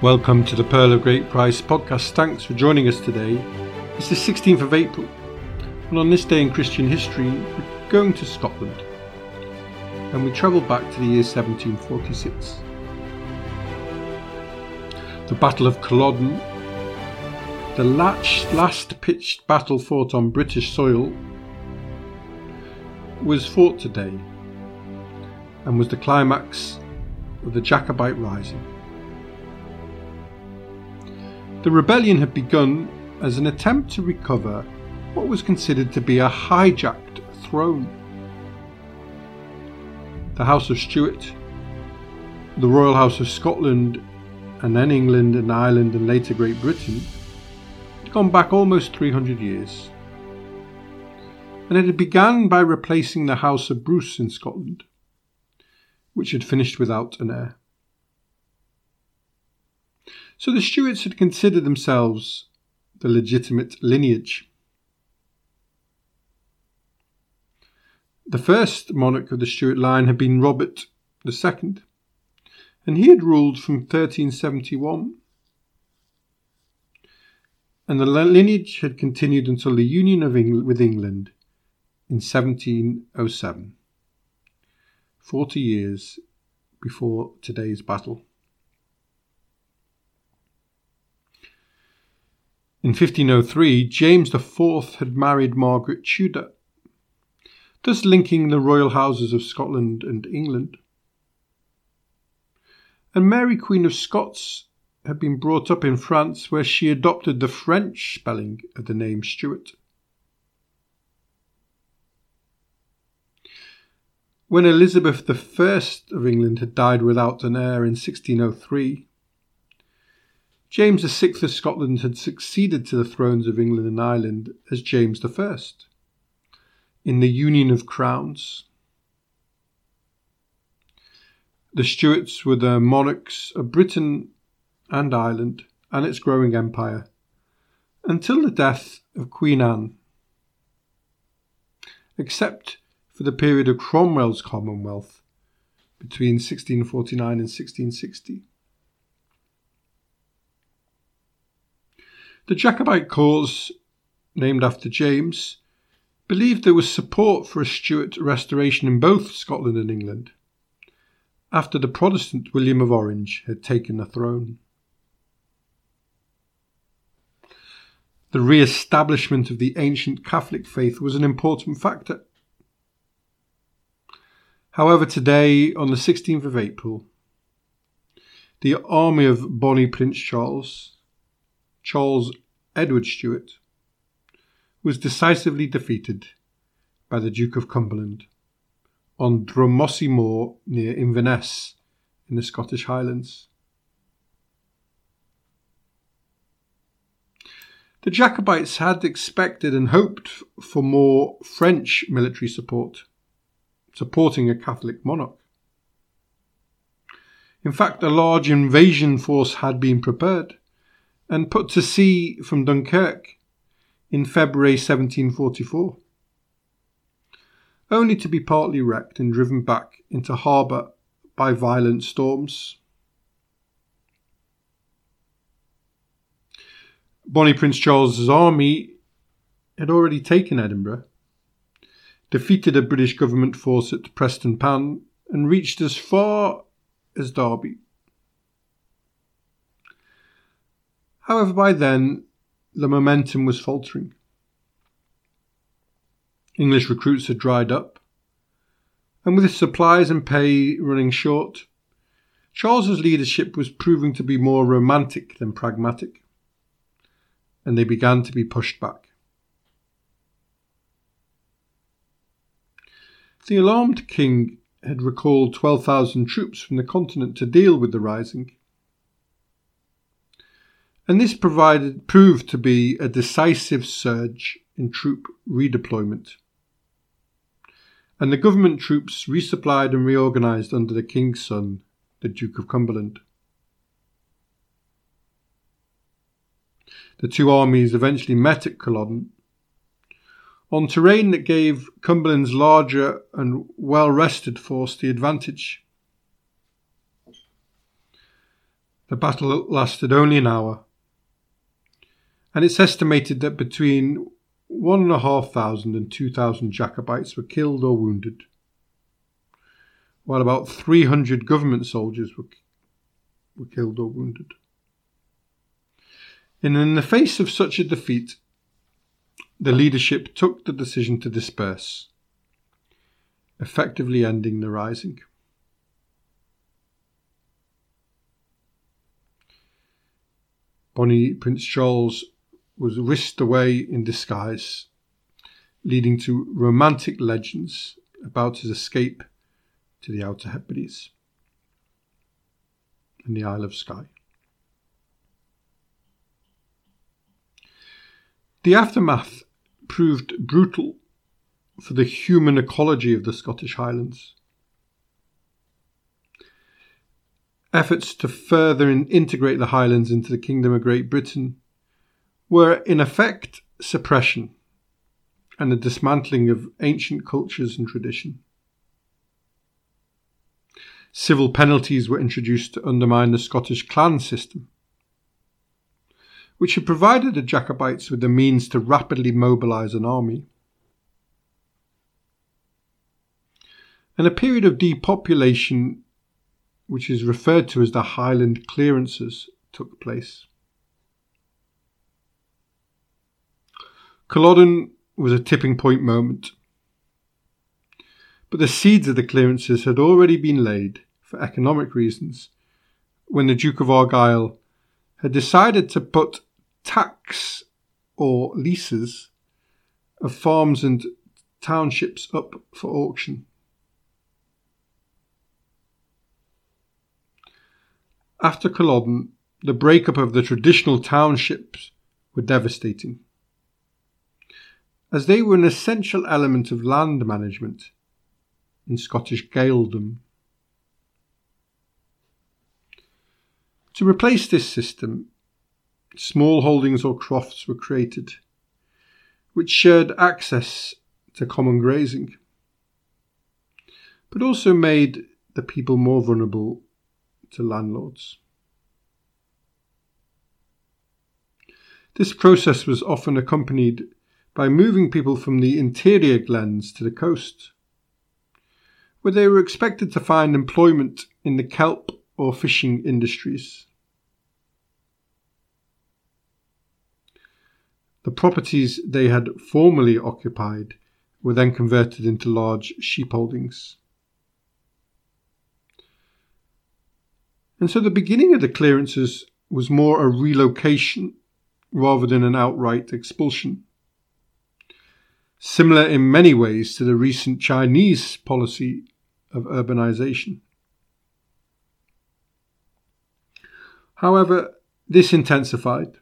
Welcome to the Pearl of Great Price podcast. Thanks for joining us today. It's the 16th of April, and on this day in Christian history, we're going to Scotland, and we travel back to the year 1746. The Battle of Culloden, the last pitched battle fought on British soil, was fought today, and was the climax of the Jacobite Rising. The rebellion had begun as an attempt to recover what was considered to be a hijacked throne. The House of Stuart, the Royal House of Scotland, and then England and Ireland and later Great Britain, had gone back almost 300 years. And it had begun by replacing the House of Bruce in Scotland, which had finished without an heir. So the Stuarts had considered themselves the legitimate lineage. The first monarch of the Stuart line had been Robert II, and he had ruled from 1371. And the lineage had continued until the Union of with England in 1707, 40 years before today's battle. In 1503, James IV had married Margaret Tudor, thus linking the royal houses of Scotland and England. And Mary, Queen of Scots, had been brought up in France, where she adopted the French spelling of the name Stuart. When Elizabeth I of England had died without an heir in 1603, James VI of Scotland had succeeded to the thrones of England and Ireland as James I, in the Union of Crowns. The Stuarts were the monarchs of Britain and Ireland and its growing empire, until the death of Queen Anne, except for the period of Cromwell's Commonwealth between 1649 and 1660. The Jacobite cause, named after James, believed there was support for a Stuart restoration in both Scotland and England, after the Protestant William of Orange had taken the throne. The re-establishment of the ancient Catholic faith was an important factor. However, today, on the 16th of April, the army of Bonnie Prince Charles Edward Stuart, was decisively defeated by the Duke of Cumberland on Drumossie Moor near Inverness in the Scottish Highlands. The Jacobites had expected and hoped for more French military support, supporting a Catholic monarch. In fact, a large invasion force had been prepared and put to sea from Dunkirk in February 1744, only to be partly wrecked and driven back into harbour by violent storms. Bonnie Prince Charles's army had already taken Edinburgh, defeated a British government force at Prestonpans, and reached as far as Derby. However, by then, the momentum was faltering. English recruits had dried up, and with supplies and pay running short, Charles's leadership was proving to be more romantic than pragmatic, and they began to be pushed back. The alarmed king had recalled 12,000 troops from the continent to deal with the rising, and this proved to be a decisive surge in troop redeployment. And the government troops resupplied and reorganised under the king's son, the Duke of Cumberland. The two armies eventually met at Culloden, on terrain that gave Cumberland's larger and well-rested force the advantage. The battle lasted only an hour, and it's estimated that between 1,500 and 2,000 Jacobites were killed or wounded, while about 300 government soldiers were killed or wounded. And in the face of such a defeat, the leadership took the decision to disperse, effectively ending the rising. Bonnie Prince Charles was whisked away in disguise, leading to romantic legends about his escape to the Outer Hebrides and the Isle of Skye. The aftermath proved brutal for the human ecology of the Scottish Highlands. Efforts to further integrate the Highlands into the Kingdom of Great Britain were, in effect, suppression and the dismantling of ancient cultures and tradition. Civil penalties were introduced to undermine the Scottish clan system, which had provided the Jacobites with the means to rapidly mobilise an army. And a period of depopulation, which is referred to as the Highland Clearances, took place. Culloden was a tipping point moment, but the seeds of the clearances had already been laid for economic reasons when the Duke of Argyll had decided to put tax or leases of farms and townships up for auction. After Culloden, the breakup of the traditional townships were devastating, as they were an essential element of land management in Scottish Gaeldom. To replace this system, small holdings or crofts were created, which shared access to common grazing, but also made the people more vulnerable to landlords. This process was often accompanied by moving people from the interior glens to the coast, where they were expected to find employment in the kelp or fishing industries. The properties they had formerly occupied were then converted into large sheep holdings. And so the beginning of the clearances was more a relocation rather than an outright expulsion, similar in many ways to the recent Chinese policy of urbanization. However, this intensified,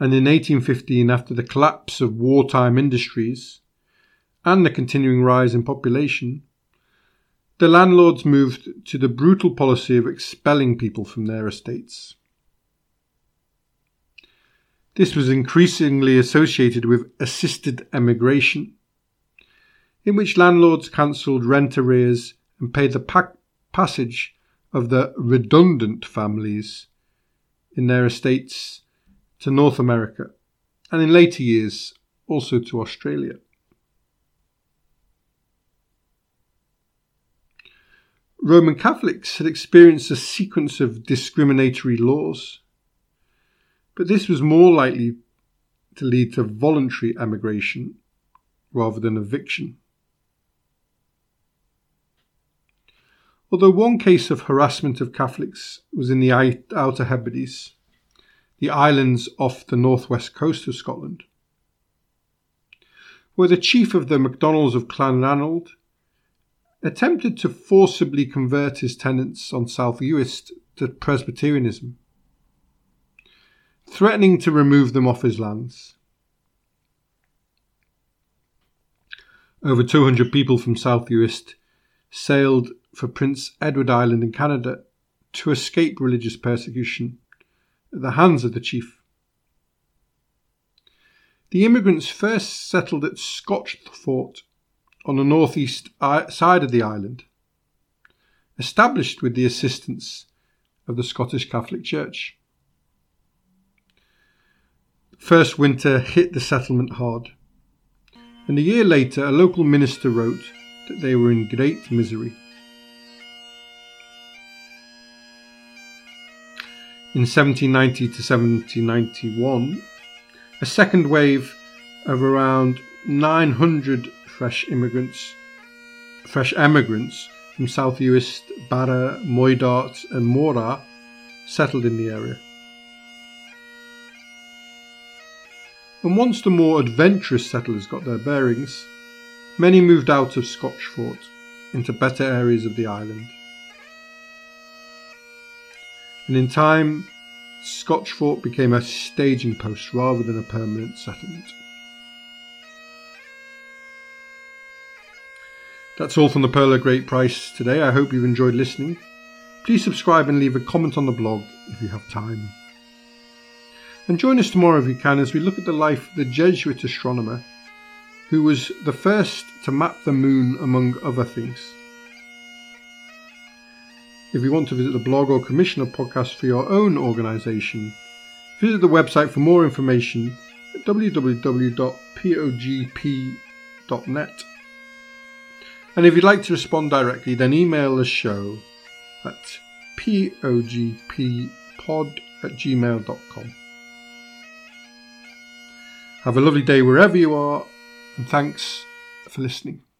and in 1815, after the collapse of wartime industries and the continuing rise in population, the landlords moved to the brutal policy of expelling people from their estates. This was increasingly associated with assisted emigration, in which landlords cancelled rent arrears and paid the passage of the redundant families in their estates to North America, and in later years also to Australia. Roman Catholics had experienced a sequence of discriminatory laws, but this was more likely to lead to voluntary emigration rather than eviction. Although one case of harassment of Catholics was in the Outer Hebrides, the islands off the northwest coast of Scotland, where the chief of the MacDonalds of Clan Ranald attempted to forcibly convert his tenants on South Uist to Presbyterianism, threatening to remove them off his lands. Over 200 people from South Uist sailed for Prince Edward Island in Canada to escape religious persecution at the hands of the chief. The immigrants first settled at Scotch Fort on the northeast side of the island, established with the assistance of the Scottish Catholic Church. First winter hit the settlement hard, and a year later a local minister wrote that they were in great misery. In 1790 to 1791, a second wave of around 900 fresh emigrants from South Uist, Barra, Moidart and Morar settled in the area. And once the more adventurous settlers got their bearings, many moved out of Scotch Fort into better areas of the island. And in time, Scotch Fort became a staging post rather than a permanent settlement. That's all from the Pearl of Great Price today. I hope you've enjoyed listening. Please subscribe and leave a comment on the blog if you have time. And join us tomorrow if you can as we look at the life of the Jesuit astronomer who was the first to map the moon among other things. If you want to visit the blog or commission a podcast for your own organisation, visit the website for more information at www.pogp.net. And if you'd like to respond directly, then email the show at pogppod@gmail.com. Have a lovely day wherever you are, and thanks for listening.